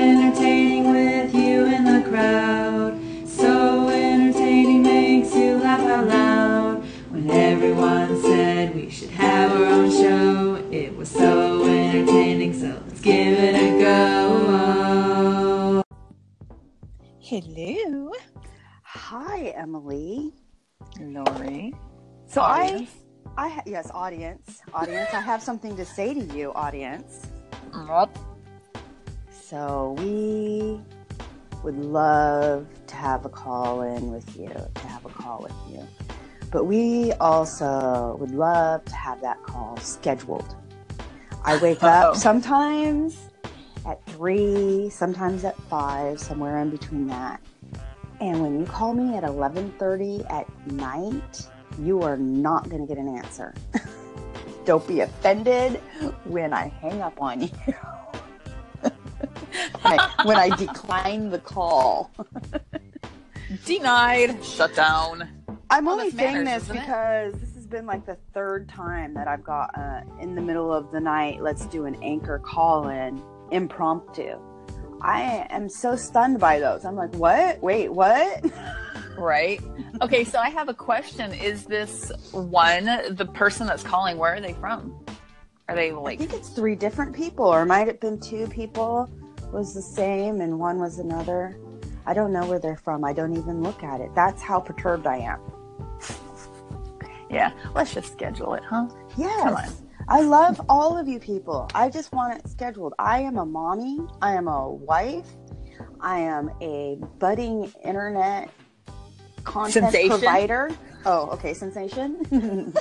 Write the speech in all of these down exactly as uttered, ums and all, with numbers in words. entertaining with you in the crowd. So entertaining makes you laugh out loud. When everyone said we should have our own show, it was so entertaining, so let's give it a go. Hello. Hi, Emily. Lori. So audience. I, I ha- yes, audience, audience. I have something to say to you, audience. Yep. So we would love to have a call in with you, to have a call with you. But we also would love to have that call scheduled. I wake Uh-oh. up sometimes at three, sometimes at five, somewhere in between that. And when you call me at eleven thirty at night, you are not going to get an answer. Don't be offended when I hang up on you. I, when I decline the call. Denied. Shut down. I'm well, only saying manners, this because it? this has been like the third time that I've got uh, in the middle of the night, let's do an anchor call-in impromptu. I am so stunned by those. I'm like, what? Wait, what? Right. Okay, so I have a question. Is this one, the person that's calling, where are they from? Are they like... I think it's three different people, or might have been two people was the same and one was another. I don't know where they're from. I don't even look at it. That's how perturbed I am. Yeah, let's just schedule it, huh? Yes. Come on. I love all of you people. I just want it scheduled. I am a mommy. I am a wife. I am a budding internet content sensation. provider. Oh, okay. Sensation.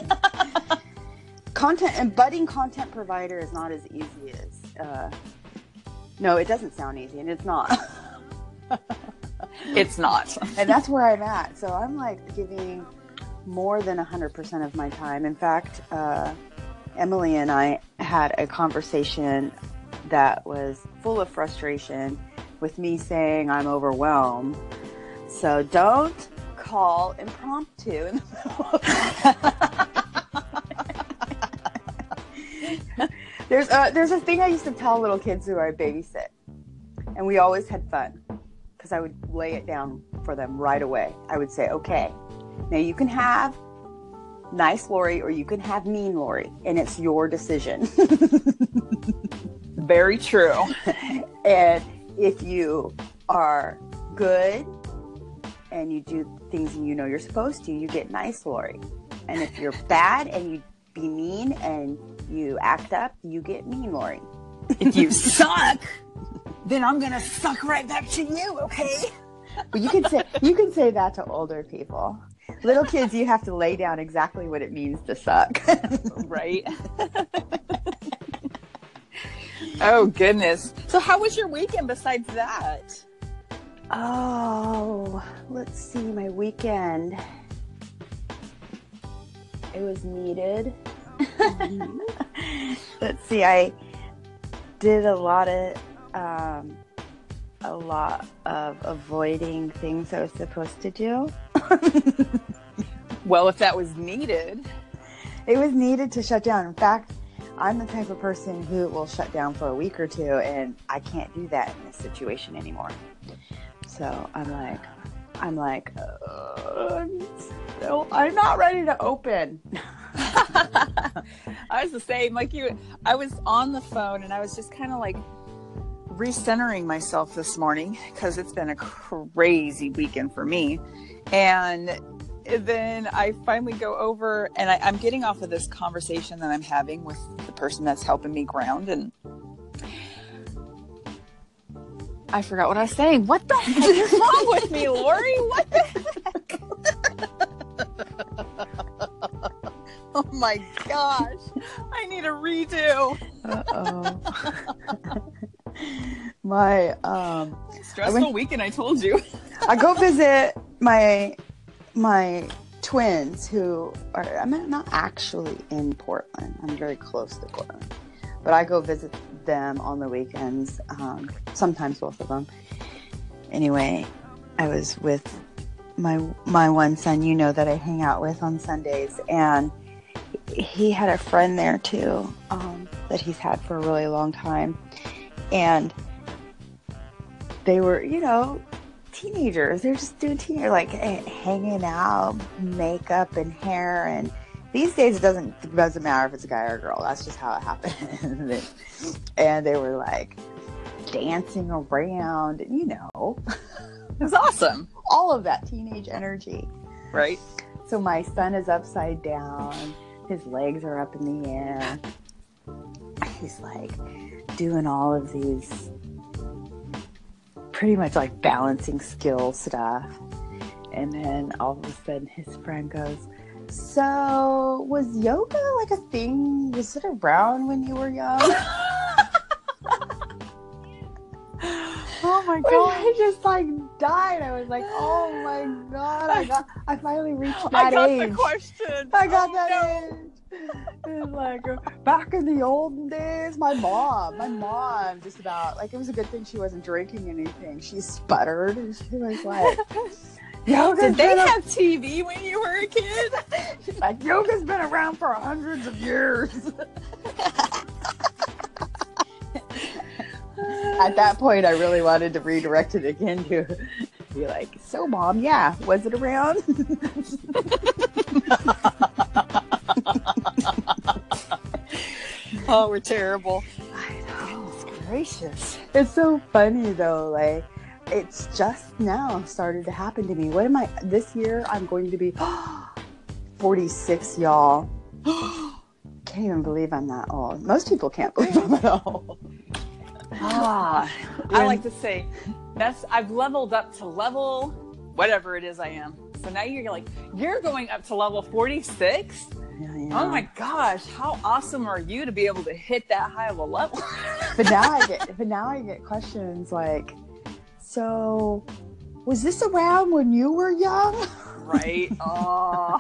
Content and budding content provider is not as easy as, uh, no, it doesn't sound easy, and it's not. It's not. And that's where I'm at. So I'm like giving more than one hundred percent of my time. In fact, uh, Emily and I had a conversation that was full of frustration with me saying I'm overwhelmed. So don't call impromptu in the middle of the there's a, there's a thing I used to tell little kids who I babysit, and we always had fun because I would lay it down for them right away. I would say, okay, now you can have nice Lori, or you can have mean Lori, and it's your decision. Very true. And if you are good and you do things you know you're supposed to, you get nice Lori. And if you're bad and you be mean and you act up, you get mean Lori. If you suck, then I'm gonna suck right back to you, okay? But you can say you can say that to older people. Little kids, you have to lay down exactly what it means to suck. Right? Oh, goodness. So how was your weekend besides that? Oh, let's see. My weekend. It was needed. Let's see. I did a lot of... Um, a lot of avoiding things I was supposed to do. Well, if that was needed. It was needed to shut down. In fact, I'm the type of person who will shut down for a week or two, and I can't do that in this situation anymore. So I'm like, I'm like, uh, so I'm not ready to open. I was the same. Like you, I was on the phone, and I was just kind of like, recentering myself this morning because it's been a crazy weekend for me. And then I finally go over and I, I'm getting off of this conversation that I'm having with the person that's helping me ground, and I forgot what I was saying. What the heck is wrong with me, Lori? What the heck? Oh my gosh. I need a redo. Uh-oh. My um stressful I went, weekend, I told you. I go visit my my twins who are I'm not actually in Portland. I'm very close to Portland, but I go visit them on the weekends, um sometimes both of them. Anyway, I was with my my one son, you know, that I hang out with on Sundays, and he had a friend there too um that he's had for a really long time. And they were, you know, teenagers. They're just doing teenager, like hanging out, makeup and hair. And these days it doesn't it doesn't matter if it's a guy or a girl. That's just how it happens. And they were like dancing around, you know. It was awesome. All of that teenage energy. Right. So my son is upside down. His legs are up in the air. He's like doing all of these pretty much like balancing skill stuff. And then all of a sudden his friend goes, "So was yoga like a thing? Was it around when you were young?" Oh my God. I just like died. I was like, oh my God. I got, I finally reached that age. I got age. the question. I got oh, that no. age. It was like back in the olden days, my mom, my mom just about, like, it was a good thing she wasn't drinking anything. She sputtered and she was like, yoga. Did they have T V when you were a kid? She's like, yoga's been around for hundreds of years. At that point, I really wanted to redirect it again to be like, so mom, yeah, was it around? Oh, we're terrible. I know. Goodness gracious. It's so funny though. Like, it's just now started to happen to me. What am I? This year, I'm going to be forty-six, y'all. Can't even believe I'm that old. Most people can't believe I'm that old. Ah, I like to say, that's I've leveled up to level whatever it is I am. So now you're like, you're going up to level forty-six? Yeah, yeah. Oh my gosh, how awesome are you to be able to hit that high of a level? But now I get but now I get questions like, so was this around when you were young? Right. Oh.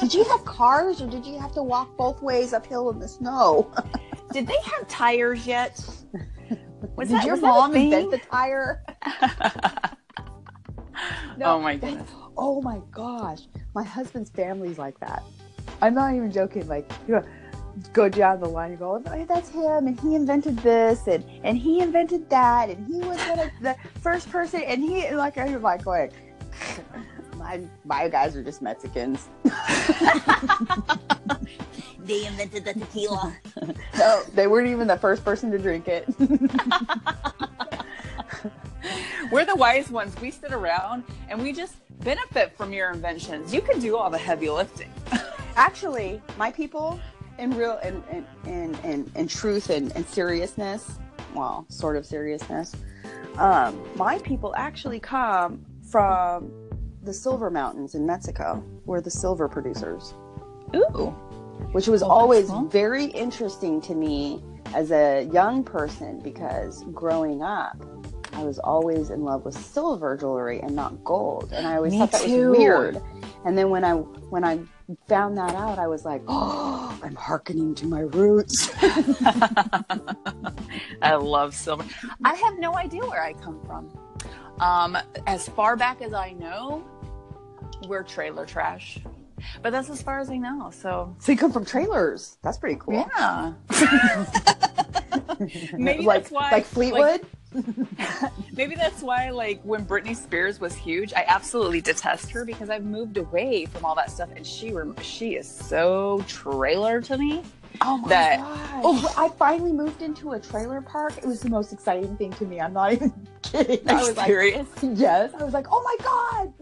Did you have cars or did you have to walk both ways uphill in the snow? Did they have tires yet? Was Did that, your was mom invent the tire? No, oh my goodness. Oh my gosh. My husband's family's like that. I'm not even joking. Like, you know, go down the line and go, oh, that's him, and he invented this, and, and he invented that, and he was one of the first person, and he, like, I'm like, like my, my guys are just Mexicans. They invented the tequila. No, they weren't even the first person to drink it. We're the wise ones. We sit around and we just benefit from your inventions. You can do all the heavy lifting. Actually, my people, in real in in, in, in, in truth and, and seriousness, well, sort of seriousness, um, my people actually come from the Silver Mountains in Mexico. We're the silver producers. Ooh. Which was oh, always cool. Very interesting to me as a young person, because growing up, I was always in love with silver jewelry and not gold. And I always me thought that too. was weird. And then when I when I found that out, I was like, oh, I'm hearkening to my roots. I love silver. I have no idea where I come from. Um, as far back as I know, we're trailer trash. But that's as far as I know. So, so you come from trailers. That's pretty cool. Yeah. Maybe like, that's why, like Fleetwood. Like, maybe that's why, like, when Britney Spears was huge, I absolutely detest her, because I've moved away from all that stuff, and she rem- she is so trailer to me. Oh my that, God! Oh, I finally moved into a trailer park. It was the most exciting thing to me. I'm not even kidding. I was serious? Like, yes. I was like, oh my God.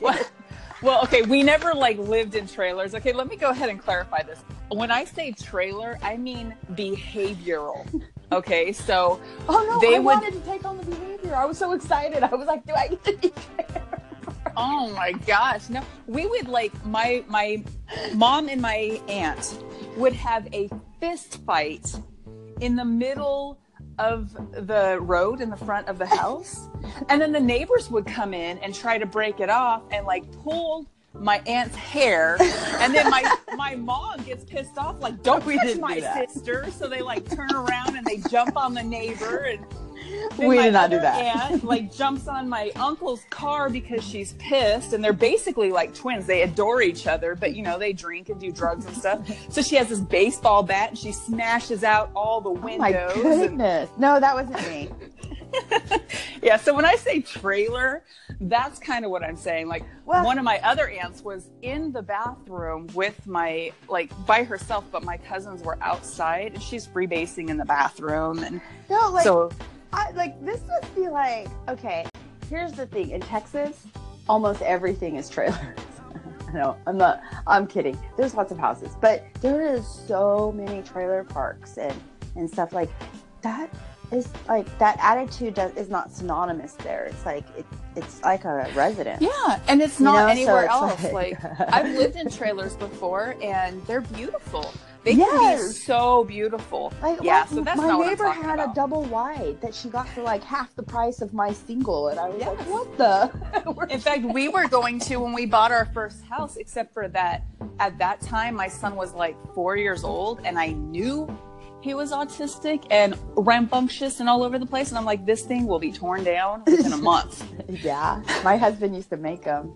What? Well, okay, we never, like, lived in trailers. Okay, let me go ahead and clarify this. When I say trailer, I mean behavioral. Okay, so oh no, they I would... wanted to take on the behavior. I was so excited. I was like, do I get to be trailer? Oh my gosh, no. We would, like, my my mom and my aunt would have a fist fight in the middle of the road in the front of the house, and then the neighbors would come in and try to break it off and, like, pull my aunt's hair, and then my my mom gets pissed off, like, don't we touch didn't my do that. sister. So they, like, turn around and they jump on the neighbor, and we did not do that. Aunt, like, jumps on my uncle's car because she's pissed, and they're basically like twins. They adore each other, but, you know, they drink and do drugs and stuff. So she has this baseball bat and she smashes out all the windows. Oh my goodness. And... No, that wasn't me. Yeah, so when I say trailer, that's kind of what I'm saying. Like, well, one of my other aunts was in the bathroom with my, like, by herself, but my cousins were outside, and she's freebasing in the bathroom. And no, like, so, I, like, this must be like, okay, here's the thing. In Texas, almost everything is trailers. No, I'm not, I'm kidding. There's lots of houses, but there is so many trailer parks and, and stuff like that. Is like that attitude does, is not synonymous there. It's like it, it's like a residence. Yeah, and it's not you know? anywhere so else. Like, like I've lived in trailers before, and they're beautiful. They yes. can be so beautiful. Like, yeah, like, so that's my not neighbor what I'm had about. a double wide that she got for like half the price of my single, and I was yes. like, what the? In fact, we were going to when we bought our first house, except for that at that time my son was like four years old, and I knew he was autistic and rambunctious and all over the place. And I'm like, this thing will be torn down within a month. Yeah. My husband used to make them.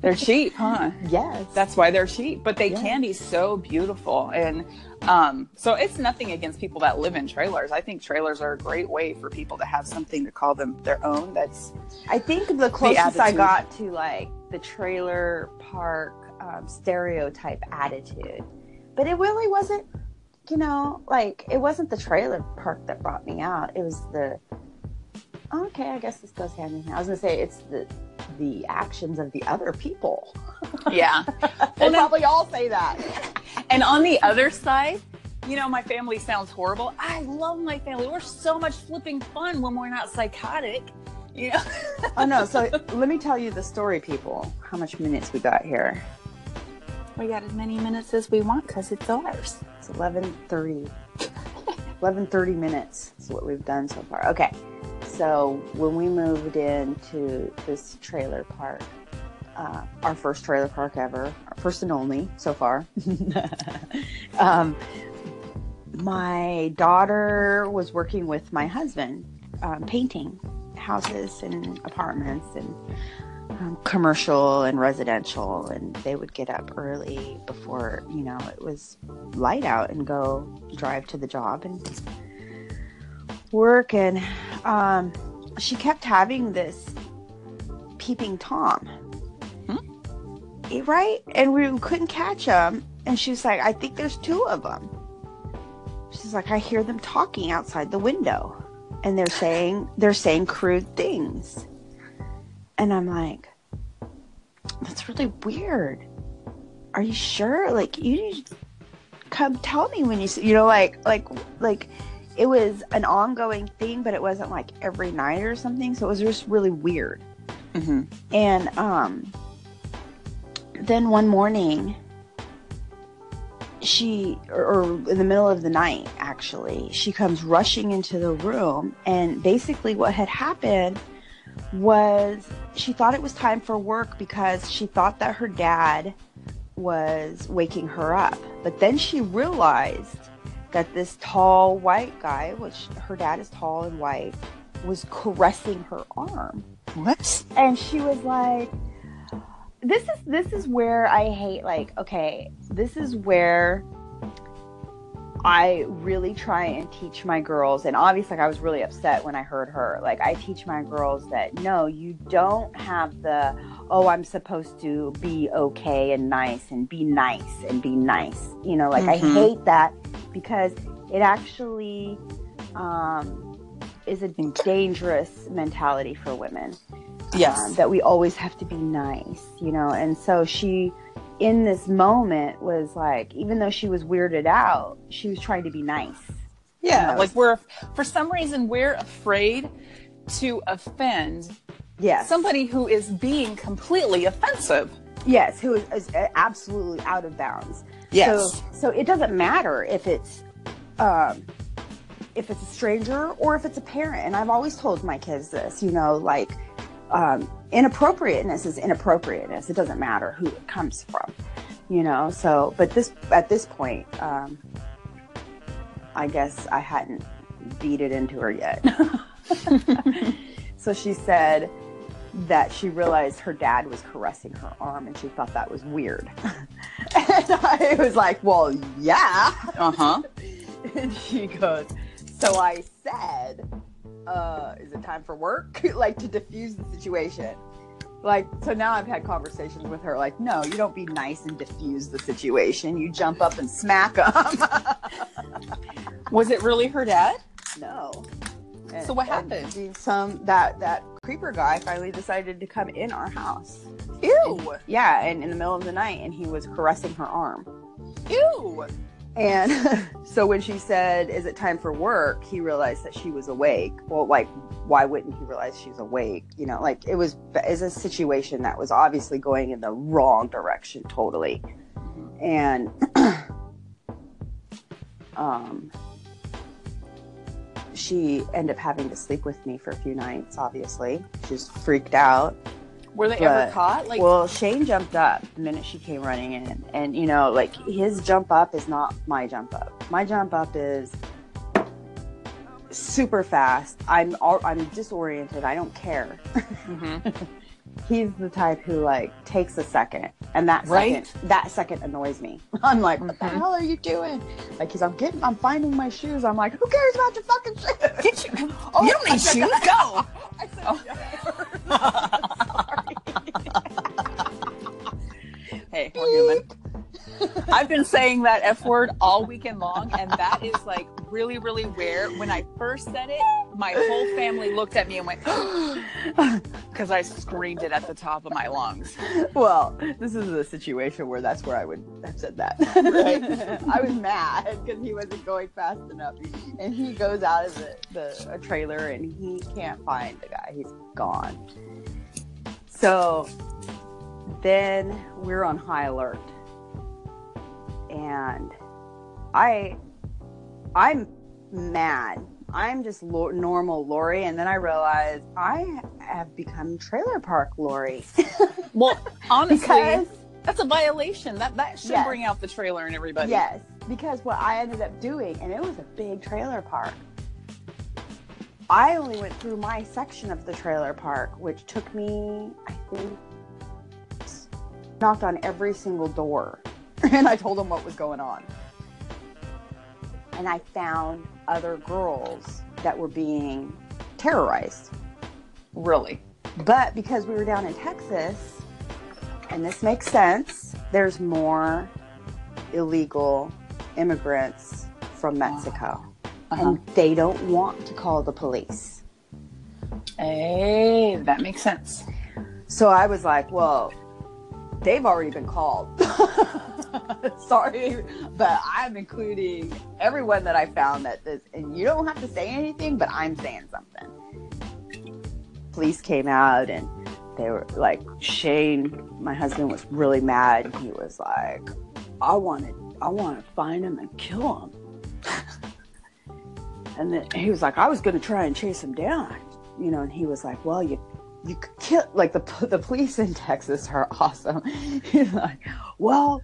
They're cheap, huh? Yes. That's why they're cheap. But they yes. can be so beautiful. And um, so it's nothing against people that live in trailers. I think trailers are a great way for people to have something to call them their own. That's I think the closest the I got to like the trailer park um, stereotype attitude. But it really wasn't. You know, like, it wasn't the trailer park that brought me out. It was the, okay, I guess this goes hand in hand. I was going to say, it's the the actions of the other people. Yeah. We'll probably all say that. And on the other side, you know, my family sounds horrible. I love my family. We're so much flipping fun when we're not psychotic. You know? Oh, no. So let me tell you the story, people. How much minutes we got here? We got as many minutes as we want because it's ours. It's eleven thirty. eleven thirty minutes is what we've done so far. Okay. So when we moved into this trailer park, uh, our first trailer park ever, our first and only so far, um, my daughter was working with my husband, um, painting houses and apartments and Um, commercial and residential, and they would get up early before, you know, it was light out and go drive to the job and work. And um, she kept having this peeping Tom, hmm? right? And we couldn't catch him. And she was like, I think there's two of them. She's like, I hear them talking outside the window, and they're saying they're saying crude things. And I'm like, that's really weird. Are you sure? Like, you need to come tell me when you see, you know, like, like, like it was an ongoing thing, but it wasn't like every night or something. So it was just really weird. Mm-hmm. And um, then one morning she, or, or in the middle of the night, actually, she comes rushing into the room, and basically what had happened was she thought it was time for work because she thought that her dad was waking her up. But then she realized that this tall white guy, which her dad is tall and white, was caressing her arm. What? And she was like, this is this is where I hate, like, okay, this is where I really try and teach my girls, and obviously, like, I was really upset when I heard her. Like, I teach my girls that no, you don't have the, oh, I'm supposed to be okay and nice and be nice and be nice. You know, like, mm-hmm. I hate that because it actually um, is a dangerous mentality for women. Yes. Um, that we always have to be nice, you know, and so she, in this moment, was like, even though she was weirded out, she was trying to be nice. Yeah, you know? Like, we're, for some reason, we're afraid to offend yes. somebody who is being completely offensive. Yes, who is, is absolutely out of bounds. Yes. So, so it doesn't matter if it's, um, if it's a stranger or if it's a parent. And I've always told my kids this, you know, like, um, inappropriateness is inappropriateness. It doesn't matter who it comes from, you know? So, but this, at this point, um, I guess I hadn't beat it into her yet. So she said that she realized her dad was caressing her arm, and she thought that was weird. And I was like, well, yeah. Uh-huh. And she goes, so I said, uh, is it time for work? Like, to diffuse the situation. Like, so now I've had conversations with her, like, no, you don't be nice and diffuse the situation. You jump up and smack them. Was it really her dad? No. And, so what happened? Some that, that creeper guy finally decided to come in our house. Ew. And, yeah, and in the middle of the night, and he was caressing her arm. Ew. And so when she said, is it time for work? He realized that she was awake. Well, like, why wouldn't he realize she's awake? You know, like, it was is a situation that was obviously going in the wrong direction totally. And um, she ended up having to sleep with me for a few nights, obviously. She was freaked out. Were they but, ever caught? Like, well, Shane jumped up the minute she came running in. And, and, you know, like, his jump up is not my jump up. My jump up is super fast. I'm all, I'm disoriented. I don't care. Mm-hmm. He's the type who, like, takes a second. And that right? second, that second annoys me. I'm like, what mm-hmm. the hell are you doing? Like, because I'm getting, I'm finding my shoes. I'm like, who cares about your fucking shoes? Get you, oh, you don't need shoes. Go. I said, oh. yeah. Hey, we're human. I've been saying that F word all weekend long, and that is, like, really, really rare. When I first said it, my whole family looked at me and went, because I screamed it at the top of my lungs. Well, this is a situation where that's where I would have said that. Right? I was mad because he wasn't going fast enough. And he goes out of the, the a trailer, and he can't find the guy. He's gone. So then we're on high alert, and I, I'm mad. I'm just lo- normal Lori, and then I realize I have become trailer park Lori. Well, honestly, because, that's a violation. That that should yes. bring out the trailer in everybody. Yes, because what I ended up doing, and it was a big trailer park. I only went through my section of the trailer park, which took me, I think, knocked on every single door, and I told them what was going on. And I found other girls that were being terrorized. Really? But because we were down in Texas, and this makes sense, there's more illegal immigrants from Mexico. Uh-huh. And they don't want to call the police. Hey, that makes sense. So I was like, well, they've already been called. Sorry, but I'm including everyone that I found at this, and you don't have to say anything, but I'm saying something. Police came out, and they were like, Shane, my husband, was really mad, and he was like, I want to, I want to find him and kill him. And then he was like, I was going to try and chase him down, you know, and he was like, well, you You could kill, like, the the police in Texas are awesome. He's like, well,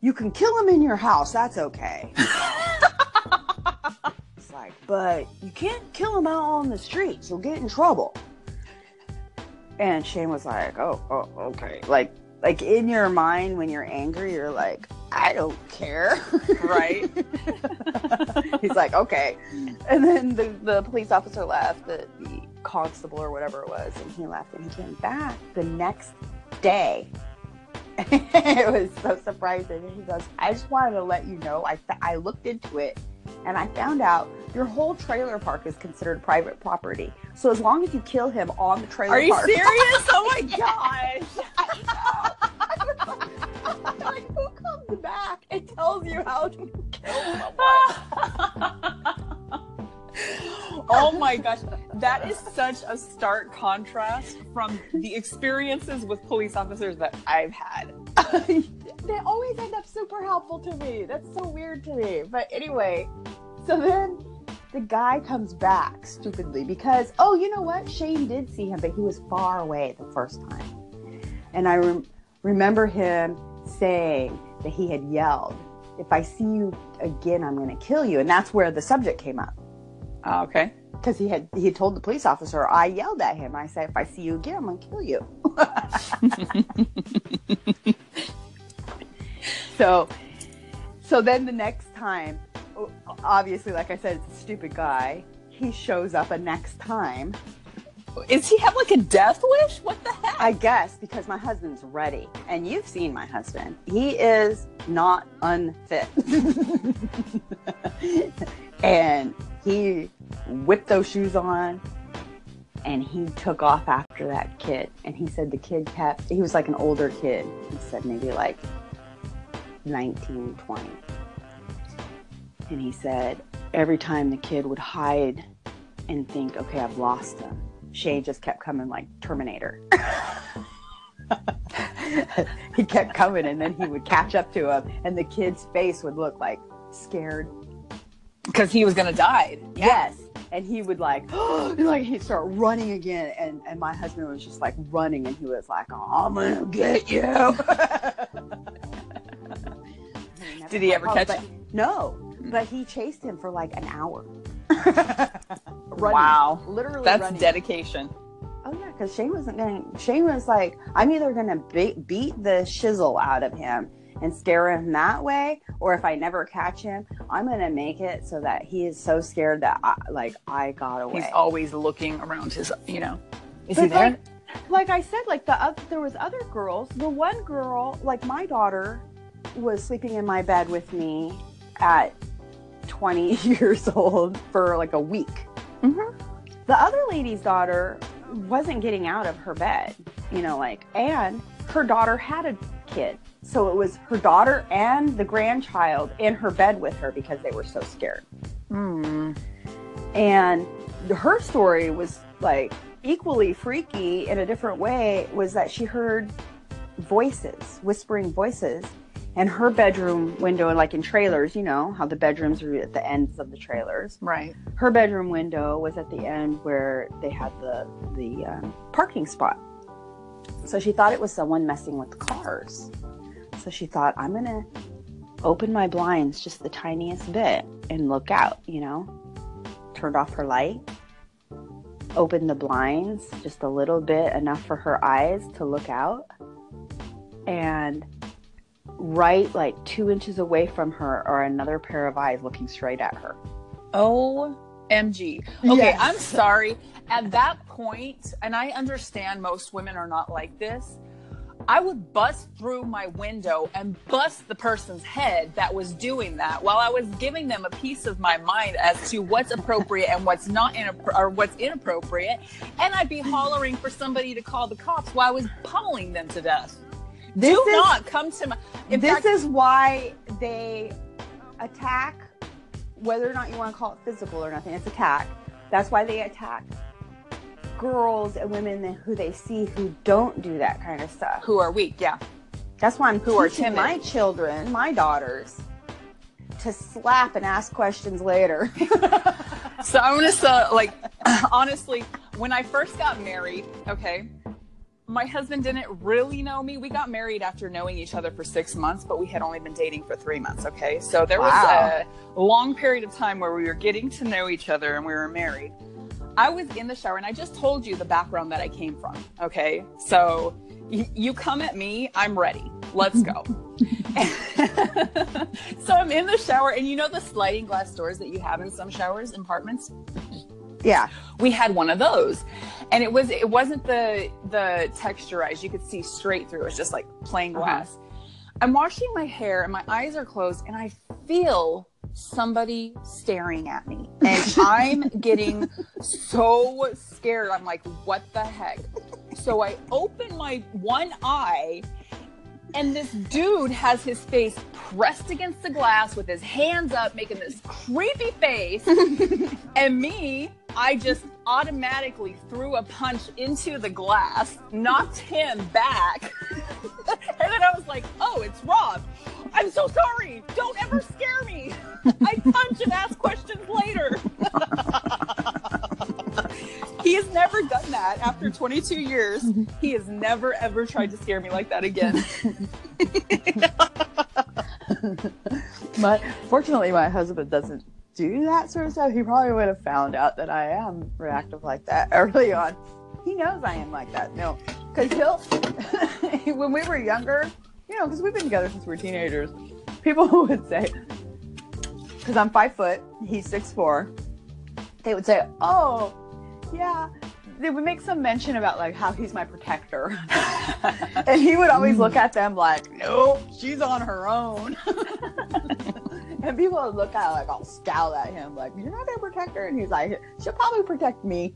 you can kill him in your house. That's okay. It's like, but you can't kill him out on the streets. You'll get in trouble. And Shane was like, oh, oh, okay. Like, like in your mind, when you're angry, you're like, I don't care. Right? He's like, okay. And then the, the police officer left, the, the constable or whatever it was, and he left, and he came back the next day. It was so surprising. And he goes, I just wanted to let you know, I, I looked into it, and I found out your whole trailer park is considered private property. So as long as you kill him on the trailer Are park. Are you serious? Oh my gosh. Like, who comes back and tells you how to kill someone? Oh my gosh, that is such a stark contrast from the experiences with police officers that I've had. They always end up super helpful to me. That's so weird to me. But anyway, so then the guy comes back stupidly because, oh, you know what? Shane did see him, but he was far away the first time. And I re- remember him saying that he had yelled, if I see you again, I'm going to kill you. And that's where the subject came up. Oh, okay. Because he had he told the police officer, I yelled at him. I said, if I see you again, I'm going to kill you. so, so then the next time, obviously, like I said, it's a stupid guy. he shows up a next time. Is he have like a death wish? What the heck? I guess because my husband's ready. And you've seen my husband. He is not unfit. And he whipped those shoes on and he took off after that kid. And he said the kid kept, he was like an older kid. He said maybe like nineteen, twenty. And he said every time the kid would hide and think, okay, I've lost him, Shay just kept coming like Terminator. He kept coming and then he would catch up to him and the kid's face would look like scared. Because he was going to die. Yeah. Yes. And he would like, oh, like he'd start running again. And, and my husband was just like running and he was like, oh, I'm going to get you. he Did he ever calls, catch but, him? No. But he chased him for like an hour. Running, wow. Literally That's running. Dedication. Oh, yeah. Because Shane wasn't going to, Shane was like, I'm either going to be- beat the shizzle out of him and scare him that way, or if I never catch him, I'm gonna make it so that he is so scared that I, like I got away. He's always looking around his, you know. Is but he there? Like, like I said, like the other, there was other girls. The one girl, like my daughter, was sleeping in my bed with me at twenty years old for like a week. Mm-hmm. The other lady's daughter wasn't getting out of her bed, you know, like, and her daughter had a kid. So it was her daughter and the grandchild in her bed with her because they were so scared. Mm. And her story was like equally freaky in a different way, was that she heard voices, whispering voices, and her bedroom window, like in trailers, you know, how the bedrooms are at the ends of the trailers. Right. Her bedroom window was at the end where they had the, the um, parking spot. So she thought it was someone messing with cars. So she thought, I'm going to open my blinds just the tiniest bit and look out, you know. Turned off her light, opened the blinds just a little bit, enough for her eyes to look out. And right like two inches away from her are another pair of eyes looking straight at her. Oh, M G. Okay, yes. I'm sorry. At that point, and I understand most women are not like this, I would bust through my window and bust the person's head that was doing that while I was giving them a piece of my mind as to what's appropriate and what's not inappro- or what's inappropriate. And I'd be hollering for somebody to call the cops while I was pummeling them to death. This Do is, not come to my... In this fact, is why they attack, whether or not you want to call it physical or nothing, it's attack. That's why they attack girls and women who they see who don't do that kind of stuff, who are weak. Yeah, that's why I'm who are timid. My children, my daughters, to slap and ask questions later. So I'm gonna say, like, honestly, when I first got married, okay, my husband didn't really know me. We got married after knowing each other for six months, but we had only been dating for three months. Okay, so there was wow. a long period of time where we were getting to know each other and we were married. I was in the shower, and I just told you the background that I came from, okay? So y- you come at me, I'm ready. Let's go. So I'm in the shower, and you know the sliding glass doors that you have in some showers, apartments? Yeah. We had one of those. And it, was, it wasn't the, the texturized. You could see straight through. It was just like plain glass. Uh-huh. I'm washing my hair, and my eyes are closed, and I feel somebody staring at me, and I'm getting so scared. I'm like, what the heck? So I open my one eye, and this dude has his face pressed against the glass with his hands up, making this creepy face. And me, I just automatically threw a punch into the glass, knocked him back. And then I was like, oh, it's Rob. I'm so sorry. Don't ever scare me. I punch and ask questions later. He has never done that. After twenty-two years, he has never, ever tried to scare me like that again. But fortunately, my husband doesn't do that sort of stuff. He probably would have found out that I am reactive like that early on. He knows I am like that. No, because he'll, when we were younger, you know, because we've been together since we were teenagers, people would say, because I'm five foot, he's six four, they would say, oh, yeah. They would make some mention about like how he's my protector. And he would always look at them like, nope, she's on her own. And people would look at like all scowl at him like, you're not their protector. And he's like, she'll probably protect me.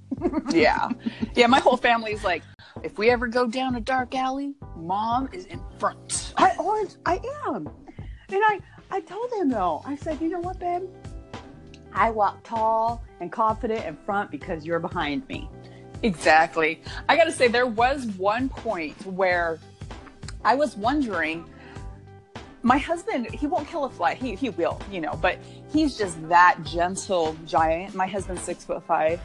Yeah. Yeah, my whole family's like, if we ever go down a dark alley, Mom is in front. I or I am. And I, I told him though, I said, you know what, babe? I walk tall and confident in front because you're behind me. Exactly. I got to say, there was one point where I was wondering, my husband, he won't kill a fly. He he will, you know, but he's just that gentle giant. My husband's six foot five.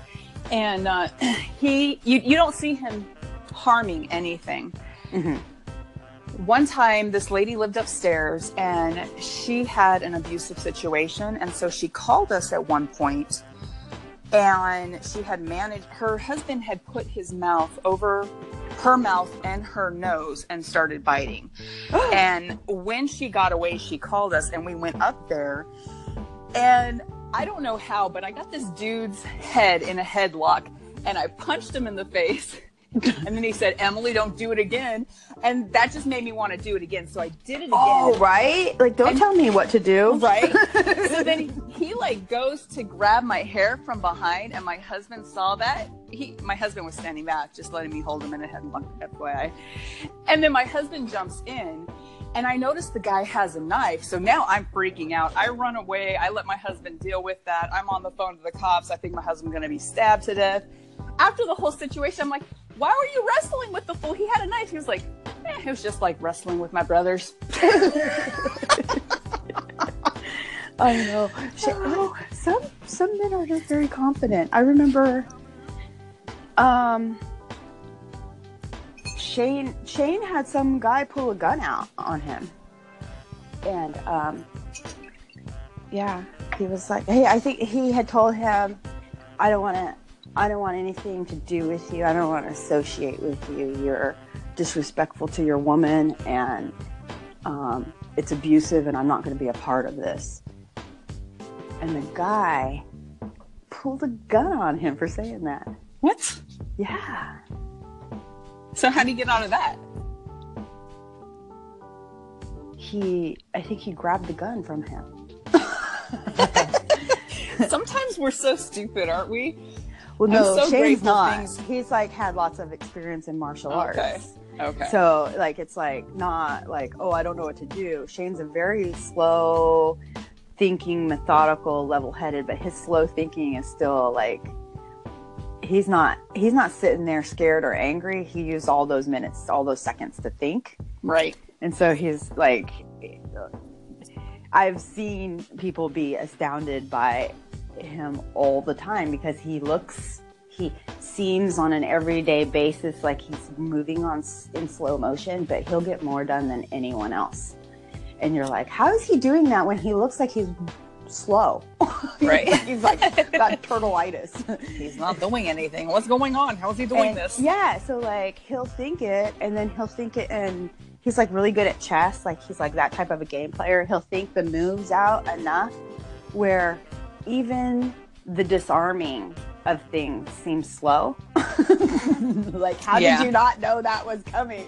And uh, he, you, you don't see him harming anything. Mm-hmm. One time, this lady lived upstairs and she had an abusive situation. And so she called us at one point. And she had managed, her husband had put his mouth over her mouth and her nose and started biting. And when she got away, she called us and we went up there. And I don't know how, but I got this dude's head in a headlock and I punched him in the face. And then he said, Emily, don't do it again. And that just made me want to do it again. So I did it again. Oh, right? Like, don't and, tell me what to do. Right? So then he, he, like, goes to grab my hair from behind, and my husband saw that. He, My husband was standing back, just letting me hold him in a headlock, F Y I. And then my husband jumps in, and I noticed the guy has a knife. So now I'm freaking out. I run away. I let my husband deal with that. I'm on the phone to the cops. I think my husband's going to be stabbed to death. After the whole situation, I'm like, why were you wrestling with the fool? He had a knife. He was like, eh, it was just like wrestling with my brothers. I know. She, oh, some some men are just very confident. I remember um, Shane Shane had some guy pull a gun out on him. And um, yeah, he was like, hey, I think he had told him, I don't want to. I don't want anything to do with you. I don't want to associate with you. You're disrespectful to your woman, and um, it's abusive, and I'm not going to be a part of this. And the guy pulled a gun on him for saying that. What? Yeah. So how did he get out of that? He, I think he grabbed the gun from him. Sometimes we're so stupid, aren't we? Well, no, so Shane's not. Things. He's like had lots of experience in martial okay. arts. Okay. So like, it's like not like, oh, I don't know what to do. Shane's a very slow thinking, methodical, level headed, but his slow thinking is still like, he's not, he's not sitting there scared or angry. He used all those minutes, all those seconds to think. Right. And so he's like, I've seen people be astounded by him all the time because he looks, he seems on an everyday basis like he's moving on in slow motion, but he'll get more done than anyone else. And you're like, how is he doing that when he looks like he's slow? Right. He's like got turtleitis. He's not doing anything. What's going on? How's he doing and, this? Yeah. So like he'll think it and then he'll think it and he's like really good at chess. Like he's like that type of a game player. He'll think the moves out enough where even the disarming of things seems slow. Like, how yeah. did you not know that was coming?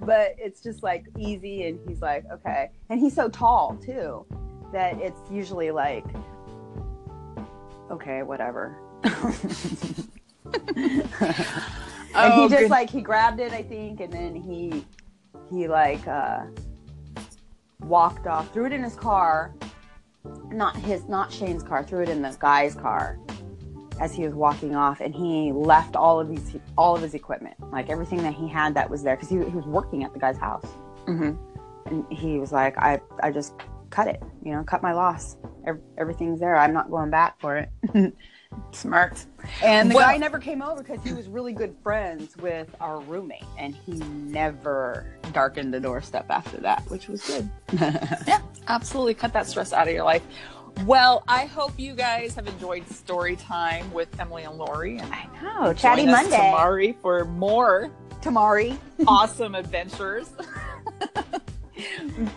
But it's just like easy. And he's like, okay. And he's so tall too, that it's usually like, okay, whatever. And he just like, he grabbed it, I think. And then he, he like, uh, walked off, threw it in his car. Not his, not Shane's car, threw it in the guy's car as he was walking off, and he left all of his, all of his equipment, like everything that he had that was there, because he, he was working at the guy's house. Mm-hmm. And he was like, I, I just cut it, you know, cut my loss. Every, everything's there. I'm not going back for it. Smart. And the well, guy never came over because he was really good friends with our roommate, and he never darkened the doorstep after that, which was good. Yeah, absolutely. Cut that stress out of your life. Well, I hope you guys have enjoyed story time with Emily and Lori. And I know. Chatty Monday. Tamari for more. Tamari. Awesome adventures.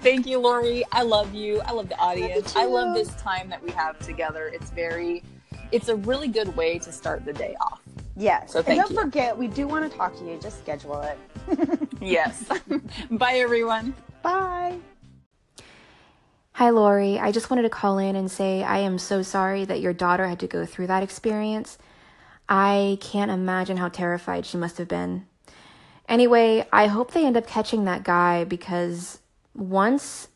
Thank you, Lori. I love you. I love the audience. I love, I love this time that we have together. It's very it's a really good way to start the day off. Yes. So thank you. And don't forget, we do want to talk to you. Just schedule it. Yes. Bye, everyone. Bye. Hi, Lori. I just wanted to call in and say I am so sorry that your daughter had to go through that experience. I can't imagine how terrified she must have been. Anyway, I hope they end up catching that guy, because once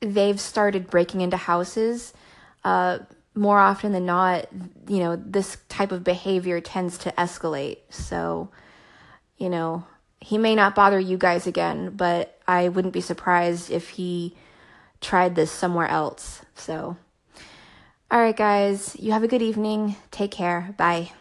they've started breaking into houses, uh, more often than not, you know, this type of behavior tends to escalate. So, you know, he may not bother you guys again, but I wouldn't be surprised if he tried this somewhere else. So, all right, guys, you have a good evening. Take care. Bye.